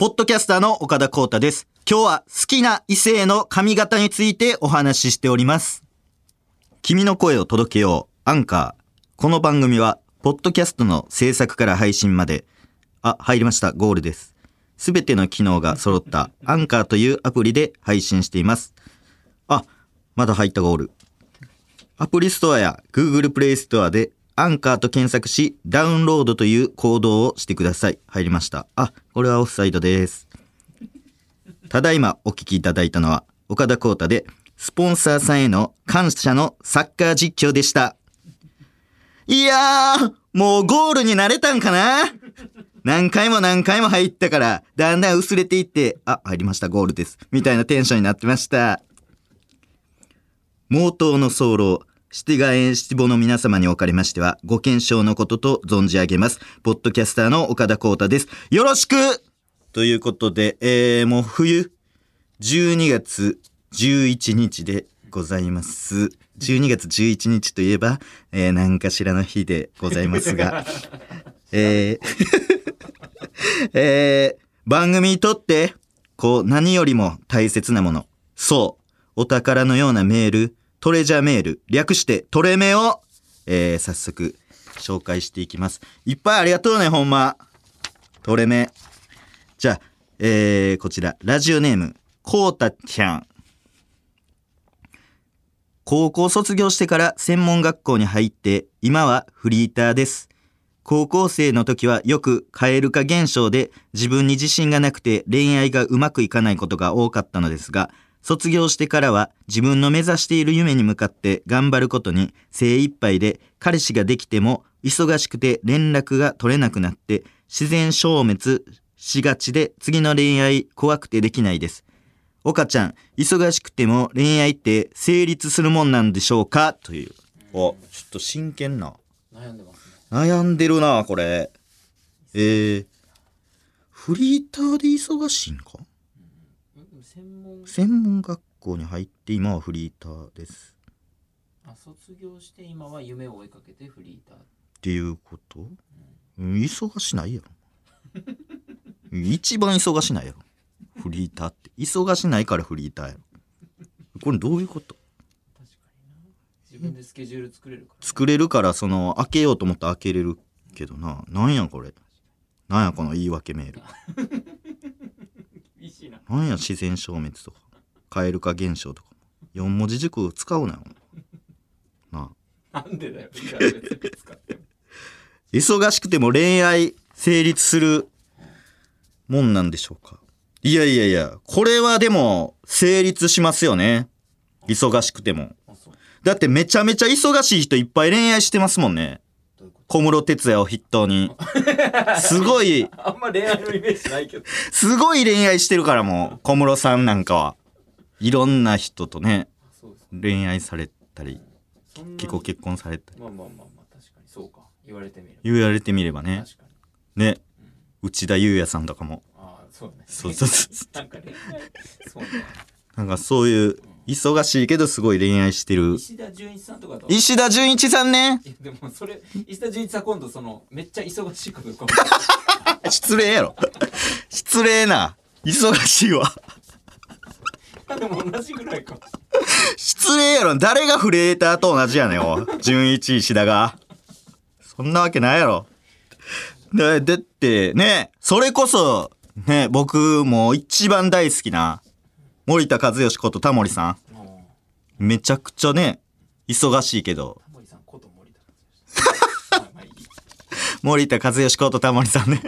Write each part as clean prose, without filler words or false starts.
ポッドキャスターの岡田光太です。今日は好きな異性の髪型についてお話ししております。君の声を届けよう、アンカー。この番組は、ポッドキャストの制作から配信まで、入りました、ゴールです。すべての機能が揃ったアンカーというアプリで配信しています。まだ入ったゴール。アプリストアや Google プレイストアでアンカーと検索し、ダウンロードという行動をしてください。入りました。これはオフサイドです。ただいまお聞きいただいたのは、岡田光太で、スポンサーさんへの感謝のサッカー実況でした。いやー、もうゴールになれたんかな？何回も入ったから、だんだん薄れていって、入りました、ゴールです。みたいなテンションになってました。毛頭の早漏。シティガエンシティボの皆様におかれましては、ご健勝のことと存じ上げます。ポッドキャスターの岡田光太です。よろしくということで、もう冬、12月11日でございます。12月11日といえば、何かしらの日でございますが、番組にとって、何よりも大切なもの、お宝のようなメール、トレジャーメール、略してトレメを、早速紹介していきます。いっぱいありがとうね、ほんま。トレメ。じゃあ、こちら、ラジオネーム、こうたちゃん。高校卒業してから専門学校に入って、今はフリーターです。高校生の時はよく蛙化現象で自分に自信がなくて恋愛がうまくいかないことが多かったのですが、卒業してからは自分の目指している夢に向かって頑張ることに精一杯で、彼氏ができても忙しくて連絡が取れなくなって自然消滅しがちで、次の恋愛怖くてできないです。岡ちゃん、忙しくても恋愛って成立するもんなんでしょうか？という。ちょっと真剣な。悩んでますね。悩んでるな、これ。フリーターで忙しいんか？専門学校に入って今はフリーターです。卒業して今は夢を追いかけてフリーターっていうこと？忙しないやろ。一番忙しないやろ。フリーターって忙しないからフリーターやろ。これどういうこと？確かにな。自分でスケジュール作れるから、ね。作れるからその開けようと思ったら開けれるけどな。なんやこれ。なんやこの言い訳メール。なんや自然消滅とか蛙化現象とか4文字熟語使うなよなあ。なんでだよ。忙しくても恋愛成立するもんなんでしょうか？いやこれはでも成立しますよね。忙しくてもだってめちゃめちゃ忙しい人いっぱい恋愛してますもんね。小室哲哉を筆頭にすごいあんま恋愛のイメージないけどすごい恋愛してるから、もう小室さんなんかはいろんな人とね恋愛されたり結婚されたり、まあ確かにそうか、言われてみればね。確かにね、内田裕也さんとかもそうなんか恋愛そうなんかそういう忙しいけどすごい恋愛してる石田純一さんとか。石田純一さんね。でもそれ石田純一さん今度そのめっちゃ忙しいことか失礼やろ失礼な。忙しいわでも同じぐらいか失礼やろ。誰がフレーターと同じやねん純一石田がそんなわけないやろ。だってね、それこそね、僕も一番大好きな森田和義ことタモリさん、めちゃくちゃね忙しいけどタモリさんこと森田和義森田和義ことタモリさんね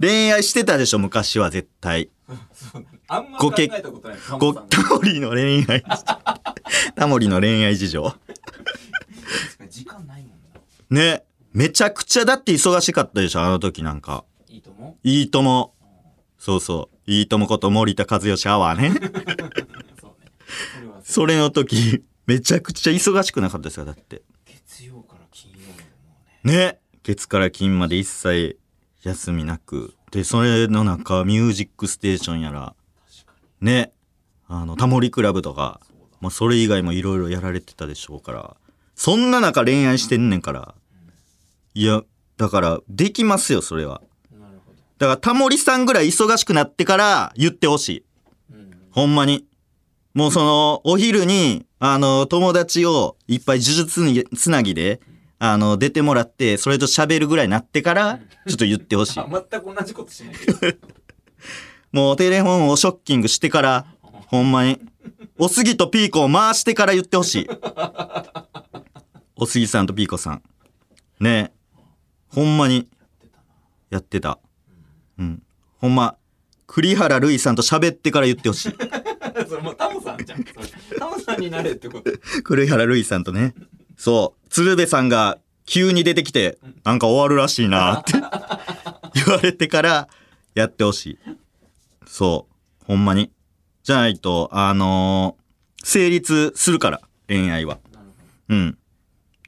恋愛してたでしょ昔は絶対そうあんま考えたことないタモリの恋愛タモリの恋愛事情確かに時間ないもんなね。めちゃくちゃだって忙しかったでしょあの時。なんかいいともそういいともこと森田和義アワーねそれの時めちゃくちゃ忙しくなかったですか？だって月曜から金曜までもうね月から金まで一切休みなくで、それの中ミュージックステーションやらね、タモリクラブとかそれ以外もいろいろやられてたでしょうから、そんな中恋愛してんねんから、いやだからできますよそれは。だからタモリさんぐらい忙しくなってから言ってほしい。ほんまに。もうその、お昼に、友達をいっぱい呪術につなぎで、出てもらって、それと喋るぐらいになってから、ちょっと言ってほしい。全く同じことしないけど。もうテレフォンをショッキングしてから、ほんまに。おすぎとピーコを回してから言ってほしい。おすぎさんとピーコさん。ねえ。ほんまに。やってた。うん。ほんま、栗原類さんと喋ってから言ってほしい。それもうタモさんじゃん。タモさんになれってこと。栗原類さんとね。そう。鶴瓶さんが急に出てきて、なんか終わるらしいなって言われてからやってほしい。そう。ほんまに。じゃないと、成立するから、恋愛は。うん。だか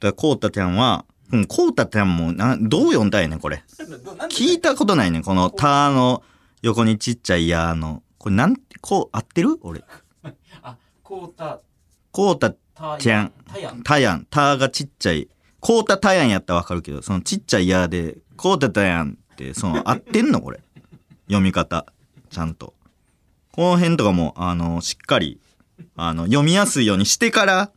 ら、こうたちゃんは、うん、こうたちゃんもどう読んだいね、これ。聞いたことないね、この、たの横にちっちゃいやの。これ、なんて、こう、合ってる俺。あ、こうた。こうたちゃん。たやん。たがちっちゃい。こうたたやんやったらわかるけど、そのちっちゃいやで、こうたたやんって、その、合ってんのこれ。読み方。ちゃんと。この辺とかも、しっかり、読みやすいようにしてから、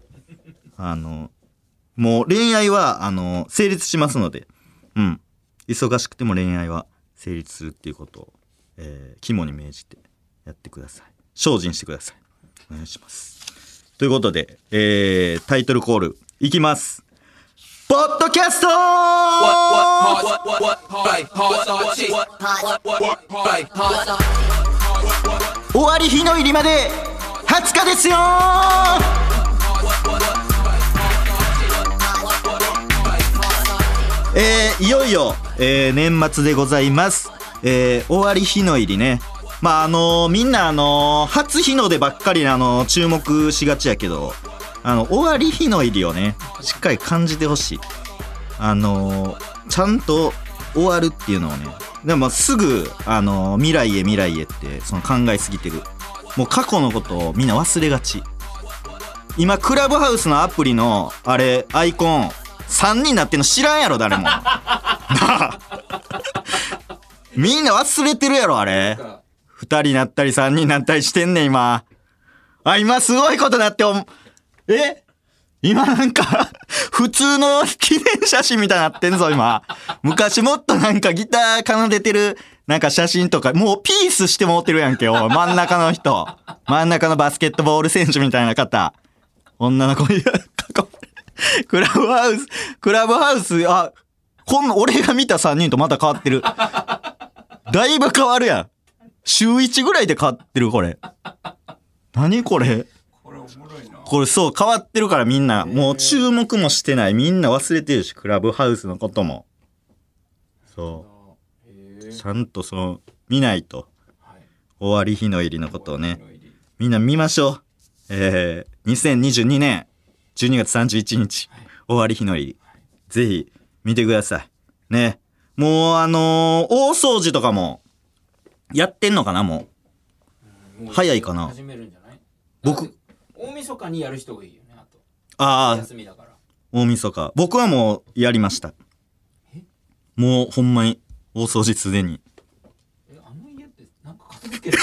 もう恋愛は、成立しますので、うん。忙しくても恋愛は成立するっていうことを、肝に銘じてやってください。精進してください。お願いします。ということで、タイトルコール、いきます。ポッドキャスト終わり日の入りまで20日ですよ。いよいよ、年末でございます。終わり日の入りね。まあみんな初日の出ばっかり注目しがちやけど、終わり日の入りをねしっかり感じてほしい。ちゃんと終わるっていうのをね。でもすぐ、未来へ未来へってその考えすぎてる。もう過去のことをみんな忘れがち。今、クラブハウスのアプリの、あれ、アイコン、3になってんの知らんやろ、誰も。なあ。みんな忘れてるやろ、あれ。2人になったり3人になったりしてんねん、今。あ、今すごいことなってえ今なんか普通の記念写真みたいになってんぞ今。昔もっとなんかギター奏でてるなんか写真とか、もうピースしてもうてるやんけ。おい、真ん中の人、真ん中のバスケットボール選手みたいな方、女の子にクラブハウス、あ、俺が見た3人とまた変わってる。だいぶ変わるやん。週1ぐらいで変わってるこれ。何これ。これそう変わってるから、みんなもう注目もしてない、みんな忘れてるし、クラブハウスのこともそう、ちゃんとその見ないと、はい、終わり日の入りのことをね、みんな見ましょう。2022年12月31日、はい、終わり日の入り、はい、ぜひ見てくださいね。もう大掃除とかもやってんのかな。もう早いかな。始めるんじゃない？僕大晦日にやる人がいいよね。あと休みだから大晦日。僕はもうやりました。もうほんまに大掃除すでに。あの家ってなんか片付ける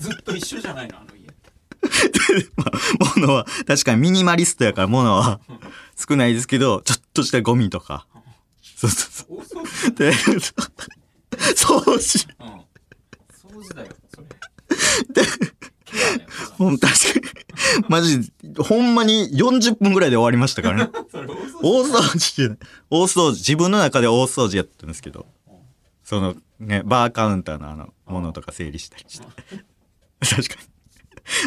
ずっと一緒じゃないのあの家って物は確かにミニマリストやから、物は少ないですけど、ちょっとしたゴミとかそうそうそう掃除、うん、掃除だよそれでもう確かにマジほんまに40分ぐらいで終わりましたからね。大掃除、大掃除、自分の中で大掃除やったんですけど、そのねバーカウンターのものとか整理したりして確かに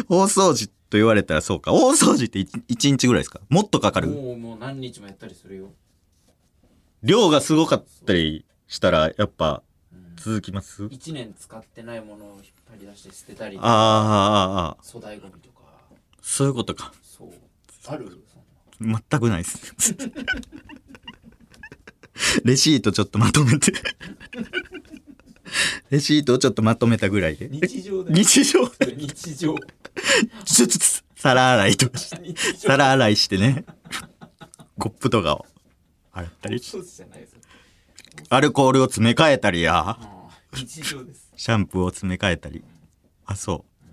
大掃除と言われたらそうか。大掃除って1日ぐらいですか？もっとかかる？もう何日もやったりするよ。量がすごかったりしたらやっぱ続きます？1年使ってないものを引っ張り出して捨てたりとか、粗大ゴミとか。そういうことか。そうある？全くないですレシートちょっとまとめてレシートをちょっとまとめたぐらいで日常ちょっと皿洗いとかして皿洗いしてねコップとかを洗ったりして。アルコールを詰め替えたりや、日常です。シャンプーを詰め替えたり、あ、そう、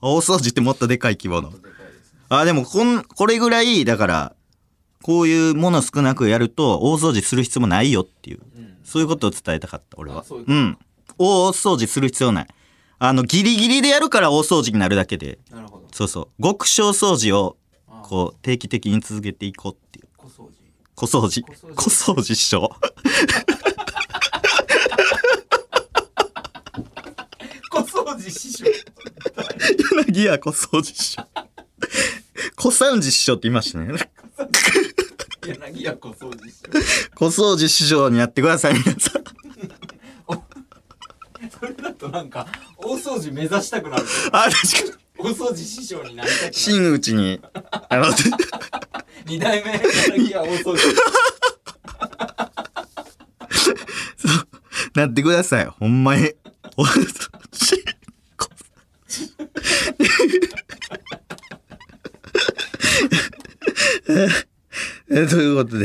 大掃除ってもっとでかい規模の、あ、でもこれぐらいだからこういうもの少なくやると大掃除する必要もないよっていう、そういうことを伝えたかった俺は。うん、大掃除する必要ない、ギリギリでやるから大掃除になるだけで。なるほど。そうそう、極小掃除をこう定期的に続けていこうっていう。小掃除師匠。小掃除師匠、柳家小掃除師匠、小三治師匠って言いましたね。柳家小掃除師匠、小掃除師匠にやってください皆さん。それだとなんか大掃除目指したくなる。あ、確かに。大掃除師匠になりたくなる。真打ちに2代目柳家大掃除そうなってください、ほんまに。大掃除ということ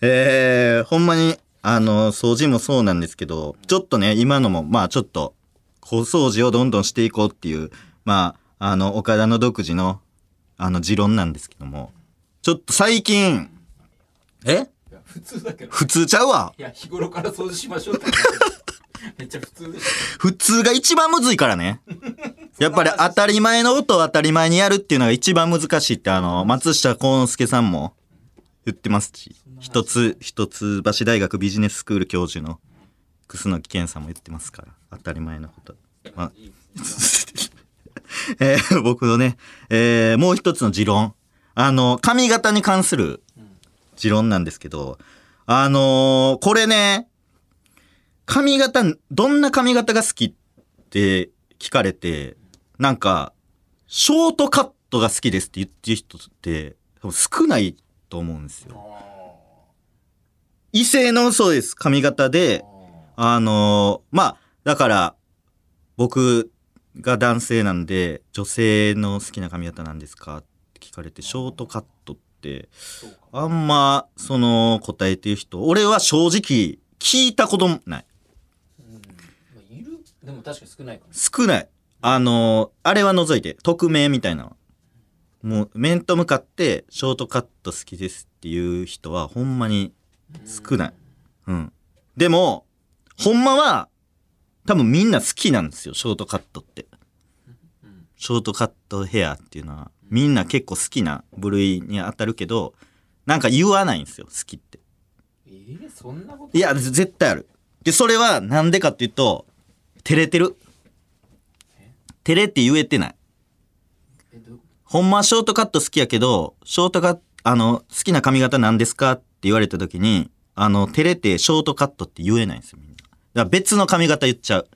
で、ほんまに掃除もそうなんですけど、ちょっとね、今のもまあちょっと小掃除をどんどんしていこうっていう、まあ岡田の独自の持論なんですけども、ちょっと最近、普通だけど、普通ちゃうわ。いや、日頃から掃除しましょうってめっちゃ普通でしょ。普通が一番むずいからね。やっぱり当たり前の音を当たり前にやるっていうのが一番難しいって松下幸之助さんも言ってますし、一橋大学ビジネススクール教授の楠健さんも言ってますから、当たり前のこと、まあ、僕のね、もう一つの持論、髪型に関する持論なんですけど、これね、髪型、どんな髪型が好きって聞かれて、なんかショートカットが好きですって言ってる人って多分少ないと思うんですよ。異性の、そうです、髪型で、まあだから僕が男性なんで、女性の好きな髪型なんですかって聞かれて、ショートカットってあんまその答えてる人、俺は正直聞いたこともない。いる、でも確かに少ないかも。少ない。あれは除いて、匿名みたいな。もう面と向かってショートカット好きですっていう人はほんまに少ない。うん。でもほんまは多分みんな好きなんですよ、ショートカットって。ショートカットヘアっていうのはみんな結構好きな部類に当たるけど、なんか言わないんですよ、好きって。そんなこと？いや、絶対ある。で、それはなんでかっていうと、照れてる。照れって言えてない。ほんまはショートカット好きやけど、ショートカット、好きな髪型なんですかって言われた時に、照れてショートカットって言えないんですよ、みんな。だから別の髪型言っちゃう。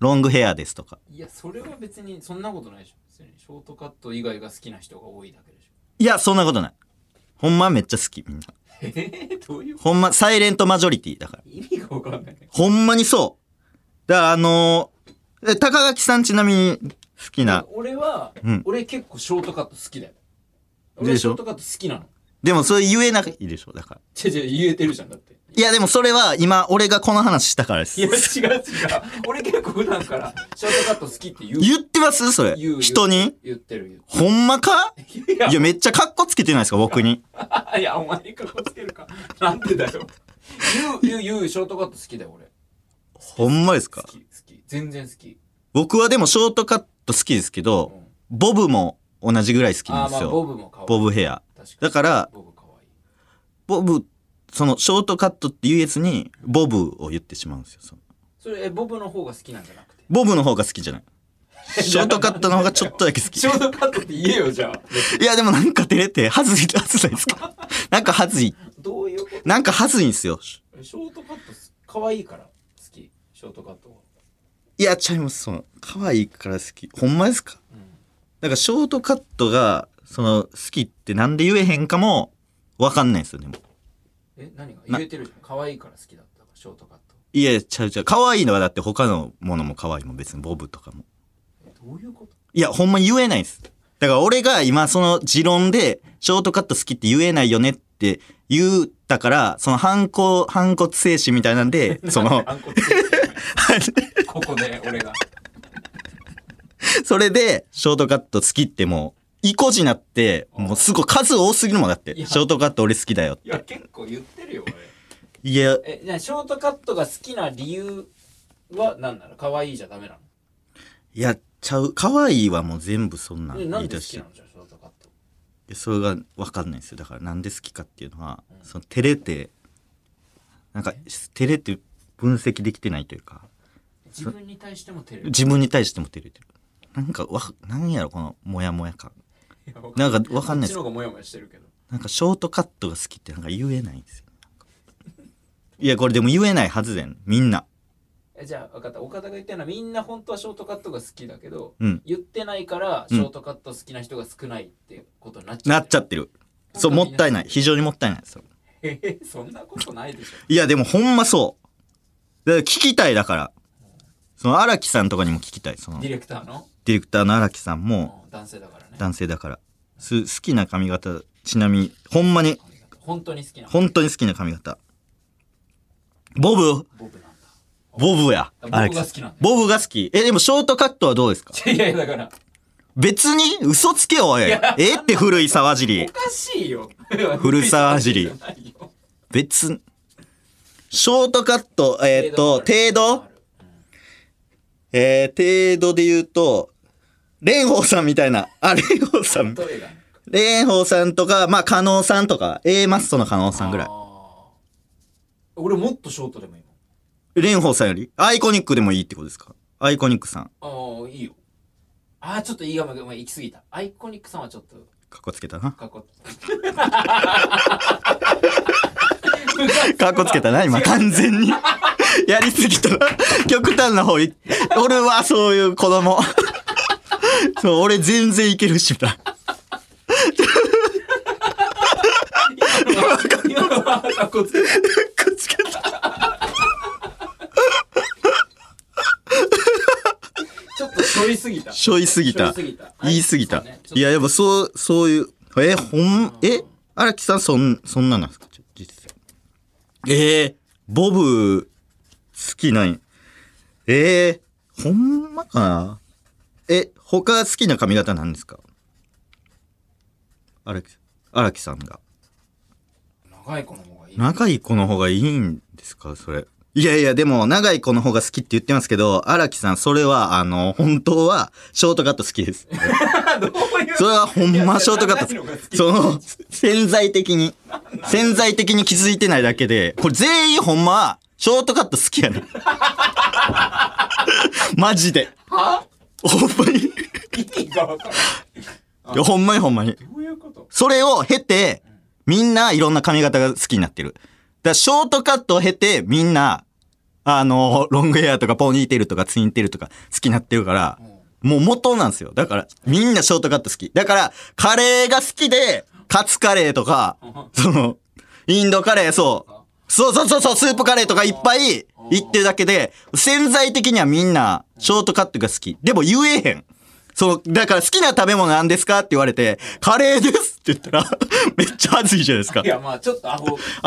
ロングヘアですとか。いや、それは別にそんなことないでしょ。別にショートカット以外が好きな人が多いだけでしょ。いや、そんなことない。ほんまはめっちゃ好き、みんな。どういうこと？ほんま、サイレントマジョリティだから。意味がわかんない。ほんまにそう。だから高垣さんちなみに、好きな。俺は、うん、俺結構ショートカット好きだよ。俺ショートカット好きなの。でもそれ言えないでしょ、だから。違う、言えてるじゃん、だって。いや、でもそれは今、俺がこの話したからです。いや、違う。俺結構普段から、ショートカット好きって言ってますそれ。人に言ってる。ほんまか？いや、めっちゃカッコつけてないですか、僕に。いや、お前にカッコつけるか。なんでだよ。言う、ショートカット好きだよ、俺。ほんまですか？好き。全然好き。僕はでもショートカット好きですけど、ボブも同じぐらい好きなんですよ。ボブヘアだから、ボブそのショートカットって言えずにボブを言ってしまうんですよ。それボブの方が好きなんじゃなくて、ボブの方が好きじゃない、ショートカットの方がちょっとだけ好き。ショートカットって言えよ、じゃあ。いや、でもなんか照れてはずいですか。なんかはずい、どういうこと？なんかはずいんですよ。ショートカット可愛いから好き、ショートカットは。いや、ちゃいます、その可愛いから好き。ほんまですか？だからショートカットがその好きってなんで言えへんかもわかんないですよ。でも何が言えてるじゃん、可愛いから好きだったからショートカット。いや、ちゃう、可愛いのはだって他のものも可愛いもん、別にボブとかも。どういうこと？いや、ほんま言えないです。だから俺が今その持論でショートカット好きって言えないよねっって言ったから、その反骨精神みたいなんで、その、ここで俺が。それで、ショートカット好きってもう、意固地になって、もうすごい数多すぎるもんだって、ショートカット俺好きだよって。いや、結構言ってるよ俺。いや、じゃあショートカットが好きな理由は何なの？可愛いじゃダメなの？いや、ちゃう、可愛いはもう全部そんな言い出し。なんで好きなのじゃショートカット。それが分かんないんですよ。だからなんで好きかっていうのは、その照れて、なんか照れて分析できてないというか。自分に対しても照れる。自分に対しても照れてる。なんかなんやろこのモヤモヤ感。なんか分かんないです。こっちの方がモヤモヤしてるけど。なんかショートカットが好きってなんか言えないんですよ。いやこれでも言えないはずだよみんな。じゃあ分かった、岡田が言ったようなみんな本当はショートカットが好きだけど、うん、言ってないからショートカット好きな人が少ないってことになっちゃってる。なっちゃってる。そうもったいない、非常にもったいないですよ。そんなことないでしょ。いやでもほんまそう。だから聞きたい、だからその荒木さんとかにも聞きたい。そのディレクターの荒木さんも男性だからね。男性だから。好きな髪型、ちなみにほんまに本当に好きな髪型。ボブなんだ。ボブや。ボブが好きなんだ。ボブが好き。でもショートカットはどうですか？いやいや、だから。別に嘘つけよ、おい。って古い沢尻。おかしいよ。古沢尻。別、ショートカット、程度で言うと、蓮舫さんみたいな。蓮舫さん。蓮舫さんとか、まあ、加納さんとか、A マッソの加納さんぐらい。俺もっとショートでもいいもん。蓮舫さんよりアイコニックでもいいってことですか？アイコニックさん。ああ、いいよ。ああ、ちょっといいがまが行き過ぎた。アイコニックさんはちょっと。かっこつけたな。かっこつけたな、今、完全に。やりすぎたな。極端な方い、俺はそういう子供。そう、俺全然いけるし、みたいな。今のはかっこつけた。ちょっとしょいすぎた言いすぎた、ね、いややっぱそういう荒木さんそんななんですか実際？ボブ好きない？ほんまかな？他好きな髪型なんですか？荒木さんが長い子の方がいい。長い子の方がいいんですかそれ？いやいや、でも、長い子の方が好きって言ってますけど、荒木さん、それは、本当は、ショートカット好きです。どういうそれは、ほんま、ショートカット好き。その、潜在的に気づいてないだけで、これ全員ほんまは、ショートカット好きやね。マジで。は？ほんまに。意味がわからない。いや、ほんまに。どういうこと？それを経て、みんないろんな髪型が好きになってる。だショートカットを経て、みんな、ロングヘアとかポニーテールとかツインテールとか好きになってるから、もう元なんですよ。だから、みんなショートカット好き。だから、カレーが好きで、カツカレーとか、インドカレー、そう、スープカレーとかいっぱい言ってるだけで、潜在的にはみんな、ショートカットが好き。でも言えへん。だから好きな食べ物なんですかって言われて、カレーですって言ったら、めっちゃ熱いじゃないですか。いや、まあちょっとア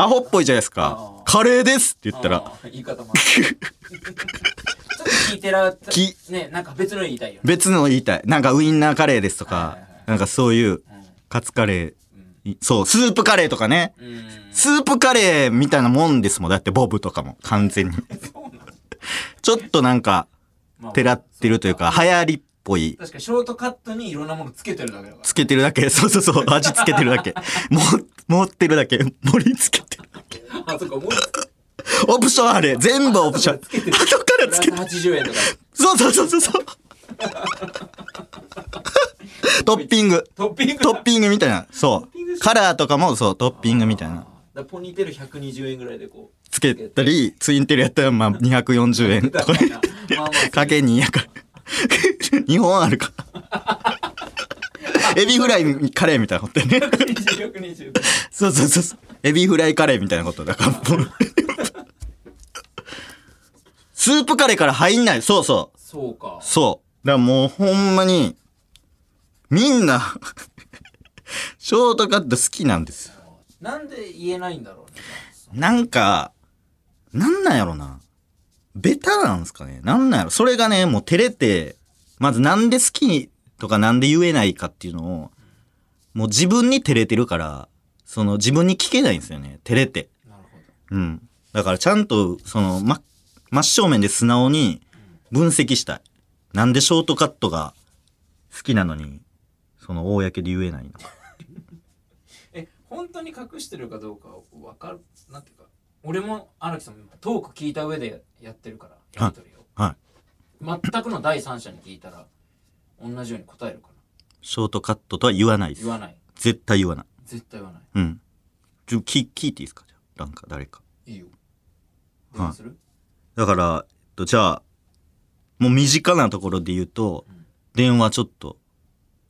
ホっぽいじゃないですか。カレーですって言ったら。言い方もある。ちょっと聞いてら、ね、なんか別の言いたいよね。別の言いたい。なんかウインナーカレーですとか、なんかそういう、カツカレー、そう、スープカレーとかね。スープカレーみたいなもんですもん。だってボブとかも、完全に。ちょっとなんか、てらってるというか、流行りっぽい。確かにショートカットにいろんなものつけてるだけだから。つけてるだけ。そう。味つけてるだけ。持ってるだけ。盛りつけてるだけ。あ、そっか、オプションあれ。全部オプション。後からつけてる。80円とか。そう。トッピングみたいな。そう。カラーとかもそう、トッピングみたいな。ポニーテール120円ぐらいでこう。つけたり、ツインテールやったらまあ240円とか。かけにやから。2本あるかエビフライカレーみたいなことね。そう。エビフライカレーみたいなことだから。スープカレーから入んない。そう。そうか。そう。だからもうほんまに、みんな、ショートカット好きなんですよ。なんで言えないんだろうね。なんか、なんやろな。ベタなんすかね。なんやろ。それがね、もう照れて、まずなんで好きとかなんで言えないかっていうのを、もう自分に照れてるから、その自分に聞けないんですよね。照れて。なるほど。うん。だからちゃんと、その、真正面で素直に分析したい。なんでショートカットが好きなのに、その、公で言えないのか。本当に隠してるかどうか分かるなっていうか、俺も荒木さんもトーク聞いた上でやってるからやり取りを、はい、全くの第三者に聞いたら同じように答えるかな。ショートカットとは言わないです。言わない。絶対言わない。絶対言わない。うん。ちょっと聞いていいですか。じゃあなんか誰かいいよ。どうする、はい、だから、じゃあもう身近なところで言うと、うん、電話ちょっと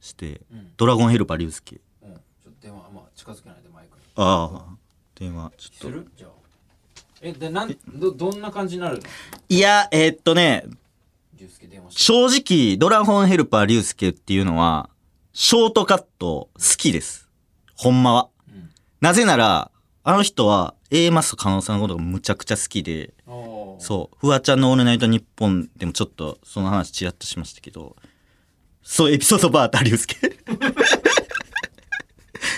して、うん、ドラゴンヘルパー龍介、電話、まあ、近づけないでマイクに。ああ、電話ちょっとする？じゃあでどんな感じになるの？いやね、正直ドラゴンヘルパー龍介っていうのはショートカット好きです、うん、ほんまは、うん、なぜならあの人は A マスと加納さんのことがむちゃくちゃ好きで、そうフワちゃんの「オールナイトニッポン」でもちょっとその話ちらっとしましたけど、そうエピソードバーター龍介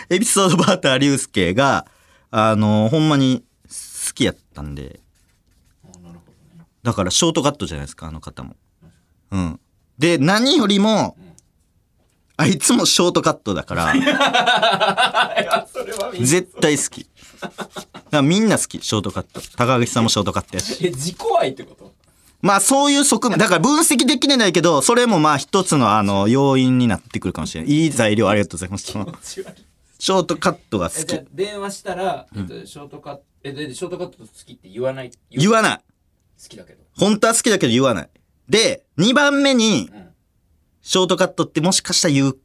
エピソードバーター龍介がほんまに好きやったんで。なるほど、ね、だからショートカットじゃないですかあの方も。うんで何よりも、うん、あいつもショートカットだから絶対好きだからみんな好きショートカット。高木さんもショートカットやし。自己愛ってこと？まあそういう側面だから分析できないけど、それもまあ一つの要因になってくるかもしれない。いい材料ありがとうございました。ショートカットが好き。電話したら、ショートカット、ショートカット好きって言わない。言わない。好きだけど。本当は好きだけど言わない。で、2番目に、ショートカットってもしかしたら言う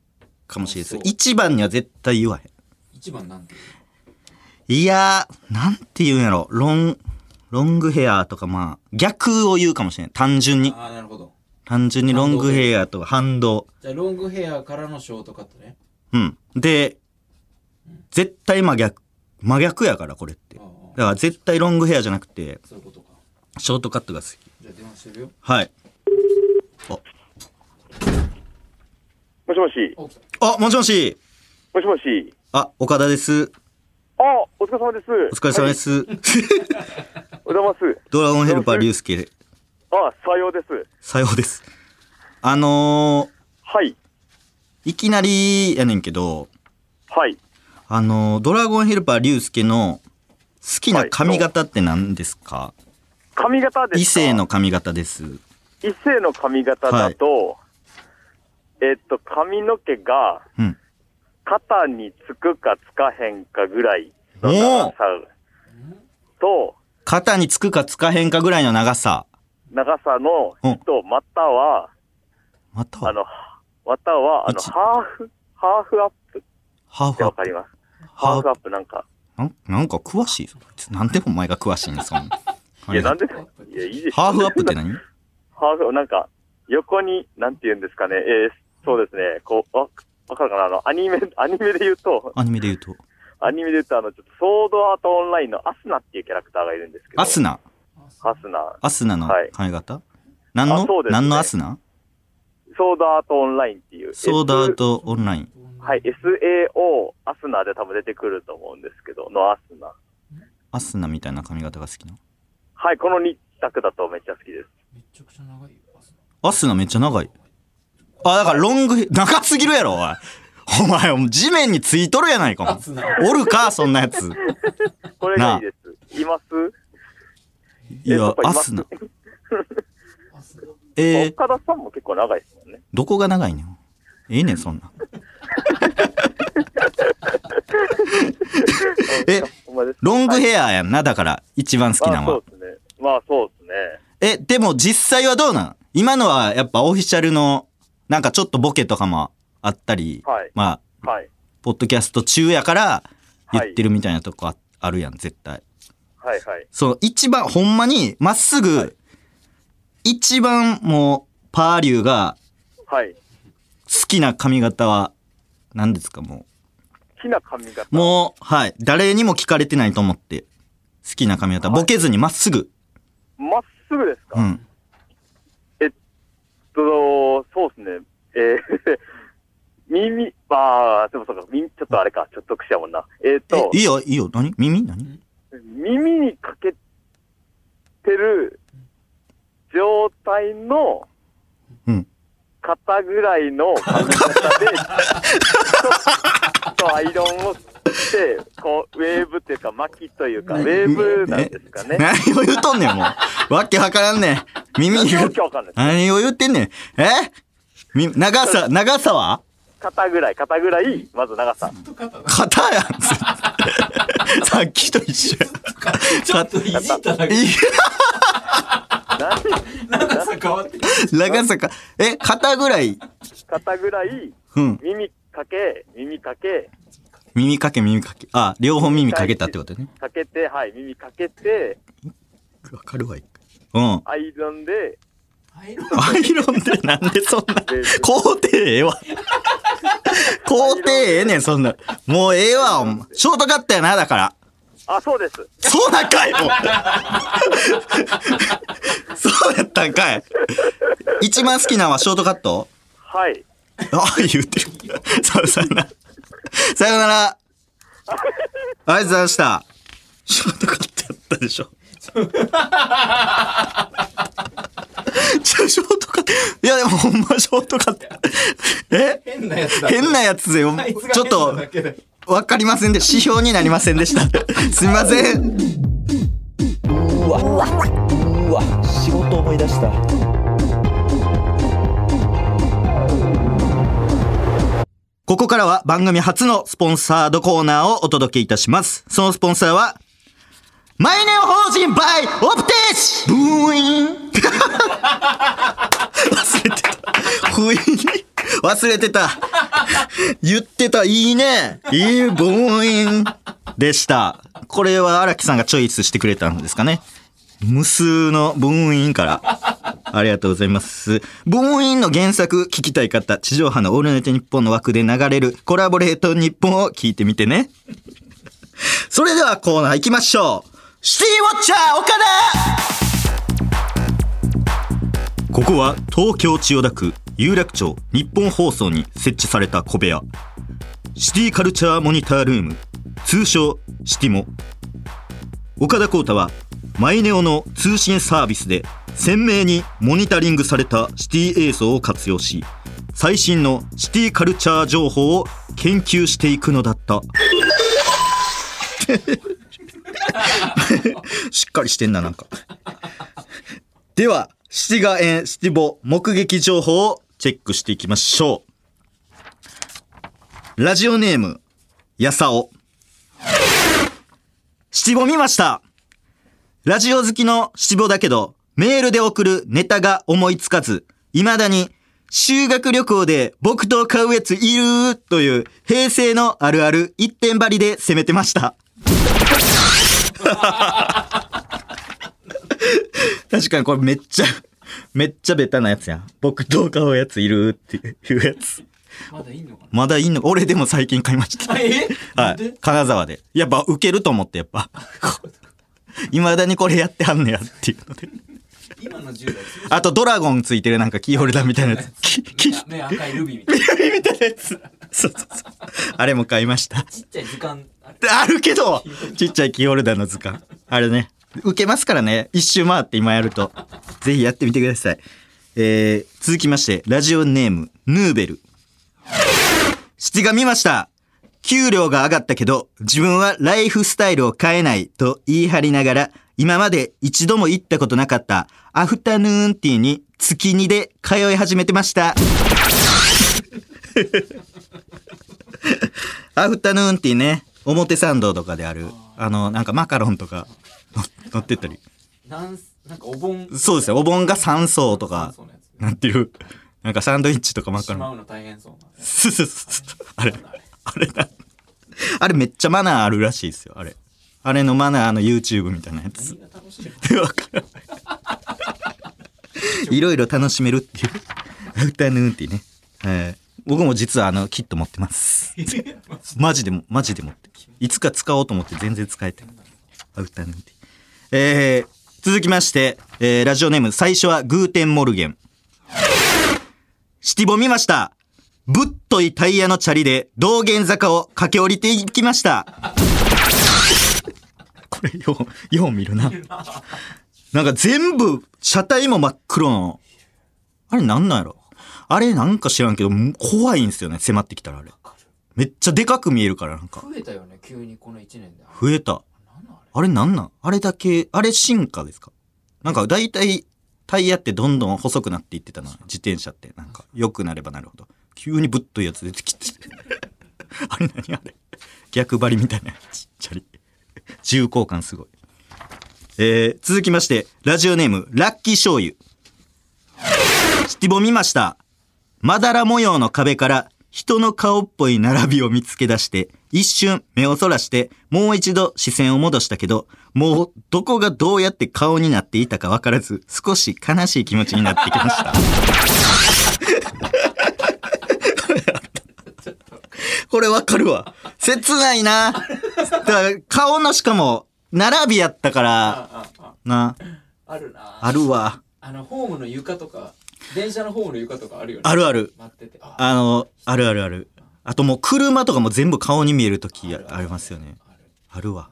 かもしれないです。1番には絶対言わへん。1番なんて言う？いやー、なんて言うんやろ。ロングヘアとか、まあ、逆を言うかもしれない。単純に。ああ、なるほど。単純にロングヘアとか反動。じゃあ、ロングヘアからのショートカットね。うん。で、絶対真逆やからこれって。だから絶対ロングヘアじゃなくてそういうことか。ショートカットが好き。じゃあ電話してるよ。はい。あ、もしもし。あ、もしもし。もしもし。あ、岡田です。あ、お疲れ様です。お疲れ様です。おはようございます。ドラゴンヘルパー龍介。あ、さようです。さようです。はい、いきなりやねんけど、はい、ドラゴンヘルパー龍介の好きな髪型って何ですか？はい、髪型ですか？異性の髪型です。異性の髪型だと、はい、髪の毛が、うん、肩につくかつかへんかぐらいの長さと、肩につくかつかへんかぐらいの長さの人、またはハーフアップってわかります？ハーフアップなんか詳しいぞ。なんでお前が詳しいんですか？いや、なんでハーフアップって何？ハーフなんか横になんて言うんですかね。そうですね。こう、わかるかな。アニメで言うとアニメで言うとちょっとソードアートオンラインのアスナっていうキャラクターがいるんですけど。アスナの髪型？はい、何のアスナ？ソードアートオンラインっていう。ソードアートオンライン。はい、SAO アスナで多分出てくると思うんですけど、のアスナみたいな髪型が好きな。はい、この2択だとめっちゃ好きです。めちゃくちゃ長いよアスナめっちゃ長い。あ、だからロング長すぎるやろおい。お前地面についとるやないかおるかそんなやつ。これがいいです。います？いや、アスナ。岡田さんも結構長いですもんね。どこが長いねん。ええねんそんな。ロングヘアやんな。だから一番好きなのは。まあそうですね。でも実際はどうなん？今のはやっぱオフィシャルのなんかちょっとボケとかもあったり、はい、まあ、はい、ポッドキャスト中やから言ってるみたいなとこあるやん絶対。はいはい。その一番ほんまにまっすぐ、はい、一番もうパーリューが好きな髪型は何ですか？もうきな髪型もう、はい、誰にも聞かれてないと思って好きな髪型、はい、ボケずにまっすぐ。まっすぐですか？うん、そうですね、耳、あー、でもそうか、耳、ちょっとあれか、ちょっとくしゃもんな。いいよ、いいよ、何？耳？何？耳にかけてる状態の、うん。肩ぐらいの髪型で、ちょっとアイロンをして、こう、ウェーブというか、巻きというか、ウェーブなんですかね。何を言うとんねん、もう。わけわからんねん。耳に。何を言ってんねん。長さは肩ぐらい、まず長さ。肩やん、さっきと一緒や。ちょっといじっただけ。長さ変わってる。長さか、肩ぐらい、うん、耳かけ。あ、両方耳かけたってことね。かけて、はい、耳かけて。わかるわ、一回。うん。アイロンでなんでそんな工程ええわ工程ええねんそんなもうええわお前ショートカットやなだからあそうですそうなんかいそうやったんかい一番好きなのはショートカットはいあ言ってるさよならありがとうございましたショートカットやったでしょショートカットいやでもほんまショートカット変なやつでちょっと分かりませんで指標になりませんでしたすいませんうわ仕事思い出したここからは番組初のスポンサードコーナーをお届けいたしますそのスポンサーはマイネオ法人 by オプテーシブーイン忘れてた言ってたいいねいいブーインでしたこれは荒木さんがチョイスしてくれたんですかね無数のブーインからありがとうございますブーインの原作聞きたい方地上波のオールナイトニッポンの枠で流れるコラボレートニッポンを聞いてみてねそれではコーナー行きましょうシティウォッチャー岡田ここは東京千代田区有楽町日本放送に設置された小部屋シティカルチャーモニタールーム通称シティモ岡田光太はマイネオの通信サービスで鮮明にモニタリングされたシティ映像を活用し最新のシティカルチャー情報を研究していくのだったしっかりしてんななんかではシティガエンシティボ目撃情報をチェックしていきましょうラジオネームやさおシティボ見ましたラジオ好きのシティボだけどメールで送るネタが思いつかず未だに修学旅行で僕と買うやついるという平成のあるある一点張りで攻めてました確かにこれめっちゃベタなやつやん僕どう買うやついるっていうやつまだいんのか俺でも最近買いましたはい金沢でやっぱウケると思ってやっぱいまだにこれやってはんねやっていうので今の10代あとドラゴンついてるなんかキーホルダーみたいなやつ目赤いルビーみたいなやつそうあれも買いましたちっちゃい図鑑あるけどちっちゃいキーホルダーの図鑑あれね受けますからね一周回って今やるとぜひやってみてください、続きましてラジオネームヌーベルシティが見ました給料が上がったけど自分はライフスタイルを変えないと言い張りながら今まで一度も行ったことなかったアフタヌーンティーに月2で通い始めてましたアフタヌーンティーね表参道とかであるなんかマカロンとか乗ってったりなんかお盆そうですよお盆が3層とかなんていうなんかサンドイッチとかマカロンしまうの大変そうあれめっちゃマナーあるらしいですよあれのマナーの YouTube みたいなやつ何が楽しいの分からないいろいろ楽しめるっていうアフタヌーンティーね僕も実はキット持ってますマジで持って、いつか使おうと思って全然使えてない。アウターなんて。続きまして、ラジオネーム最初はグーテンモルゲン。シティボ見ました。ぶっといタイヤのチャリで道玄坂を駆け下りていきましたこれよう見るな。なんか全部車体も真っ黒のあれなんなんやろ、あれなんか知らんけど怖いんですよね。迫ってきたらあれめっちゃでかく見えるから。なんか増えたよね急にこの1年で。増えた。あれなんなん、あれだけ、あれ進化ですか。なんか大体タイヤってどんどん細くなっていってたな、自転車って。なんか良くなればなるほど急にぶっといやつ出てきてあれ何あれ逆張りみたいなやつチャリ重厚感すごい。続きましてラジオネームラッキー醤油。シティボ見ました。まだら模様の壁から人の顔っぽい並びを見つけ出して一瞬目をそらしてもう一度視線を戻したけど、もうどこがどうやって顔になっていたか分からず少し悲しい気持ちになってきましたこれ分かるわ、切ないな。だから顔のしかも並びやったからな。あるな、あるわ。ホームの床とか電車のホームの床とかあるよね。あるある。待っててあるあるある。あともう車とかも全部顔に見えるときありますよね。あるわ。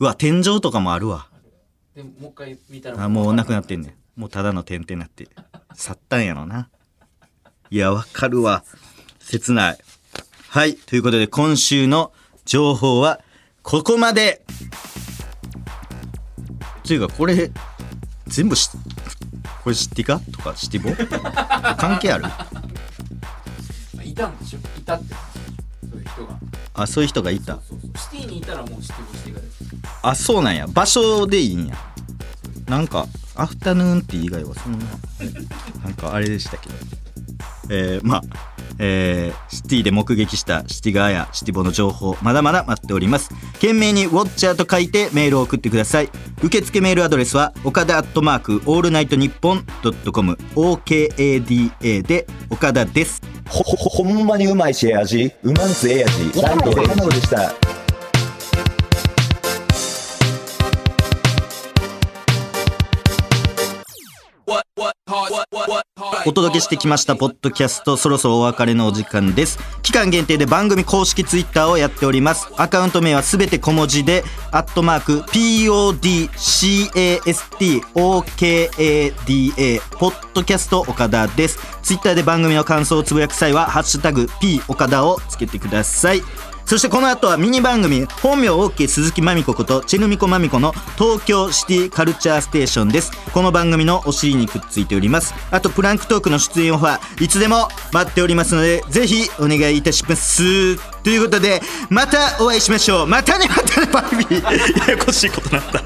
うわ天井とかもあるわ。でももう一回見たらもうなくなってんね。もうただの点々なって去ったんやろな。いやわかるわ。切ない。はいということで今週の情報はここまで。というかこれ全部これシティかとかシティボ関係あるいたんでしょ、いたってそういう人が、あ、そういう人がいた。そうシティにいたらもうシティボシティがです。あ、そうなんや、場所でいいんや。なんかアフタヌーンティー以外はそんななんかあれでしたけど、シティで目撃したシティガーやシティボの情報まだまだ待っております。懸命にウォッチャーと書いてメールを送ってください。受付メールアドレスはokada@allnightnippon.com okada で岡田です。ほんまにうまいしええ味、うまんすええ味、ライトででした。お届けしてきましたポッドキャスト、そろそろお別れのお時間です。期間限定で番組公式ツイッターをやっております。アカウント名はすべて小文字で@PODCASTOKADA ポッドキャスト岡田です。ツイッターで番組の感想をつぶやく際はハッシュタグ P 岡田をつけてください。そしてこの後はミニ番組、本名 OK 鈴木まみこことチェルミコまみこの東京シティカルチャーステーションです。この番組のお尻にくっついております。あとプランクトークの出演オファーいつでも待っておりますのでぜひお願いいたします。ということでまたお会いしましょう。またねまたねバイビーややこしいことになった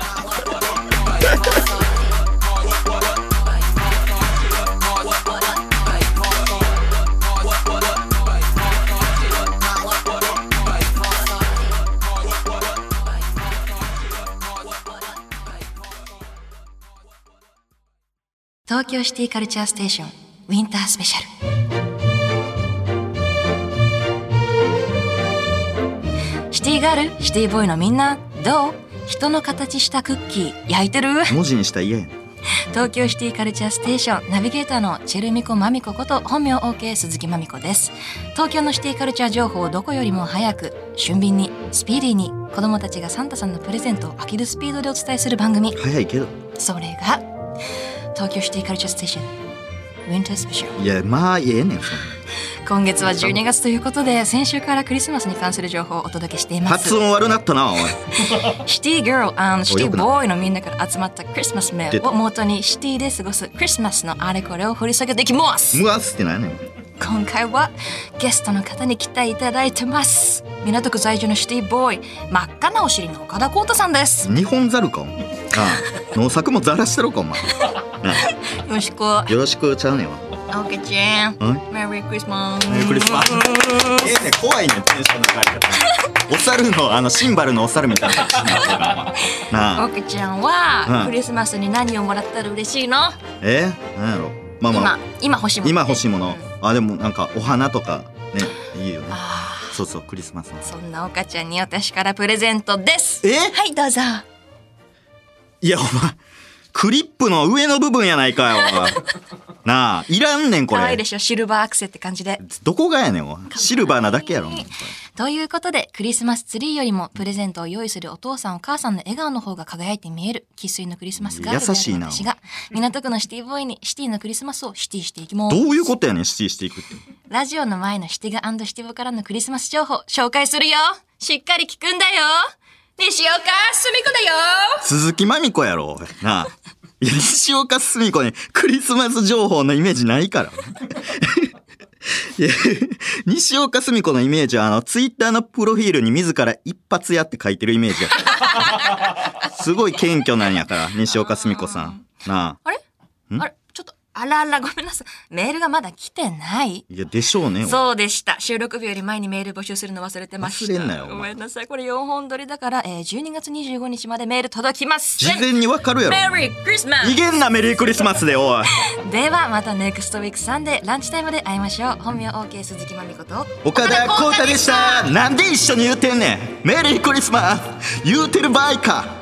東京シティカルチャーステーションウィンタースペシャル。シティガールシティボーイのみんなどう？人の形したクッキー焼いてる？文字にしたら嫌やん。東京シティカルチャーステーションナビゲーターのチェルミコまみここと本名 OK 鈴木まみこです。東京のシティカルチャー情報をどこよりも早く俊敏にスピーディーに子どもたちがサンタさんのプレゼントを飽きるスピードでお伝えする番組。早いけどそれが東京シティカルチャーステーションウィンタースペシャル。いやまあ言えねえ。今月は12月ということで先週からクリスマスに関する情報をお届けしています。発音悪なったなおいシティガールシティボーイのみんなから集まったクリスマスメールを元にシティで過ごすクリスマスのあれこれを掘り下げていきます。ムアスって何やねん。今回はゲストの方に来ていただいてます。港区在住のシティボーイ真っ赤なお尻の岡田光太さんです。日本ザルかお前農作もざらしてろかお前よろしくよろしくちゃうねんわ。オーケーちゃんメリークリスマスメリークリスマスね怖いねテンションの上がり方お猿のシンバルのお猿みたいなオーケーちゃんは、うん、クリスマスに何をもらったら嬉しいの？何やろ。まあまあ今欲しいもの、あでもなんかお花とかねいいよね。そうそうクリスマスの。そんな岡ちゃんに私からプレゼントです。はいどうぞ。いやお前クリップの上の部分やないかよ。なあいらんねんこれ。可愛いでしょシルバーアクセって感じで。どこがやねんお前。シルバーなだけやろ。ということでクリスマスツリーよりもプレゼントを用意するお父さんお母さんの笑顔の方が輝いて見える生粋のクリスマスガールである私が港区のシティボーイにシティのクリスマスをシティしていきます。どういうことやねんシティしていくって。ラジオの前のシティガ&シティボからのクリスマス情報紹介するよ。しっかり聞くんだよ。西岡すみこだよ。鈴木まみこやろなあ。いや西岡すみこにクリスマス情報のイメージないから。西岡すみ子のイメージはツイッターのプロフィールに自ら一発屋って書いてるイメージやすごい謙虚なんやから西岡すみ子さんなあ。あれあれちょっとあらあらごめんなさいメールがまだ来てない。いやでしょうね。そうでした。収録日より前にメール募集するの忘れてました。忘れんなよごめんなさい。これ4本撮りだから、12月25日までメール届きます。事前にわかるやろ。メリークリスマス逃げんなメリークリスマスでおいではまたネクストウィークサンデーランチタイムで会いましょう。本名 OK 鈴木まみこと岡田浩太でした。なんで一緒に言うてんねん。メリークリスマス言うてる場合か。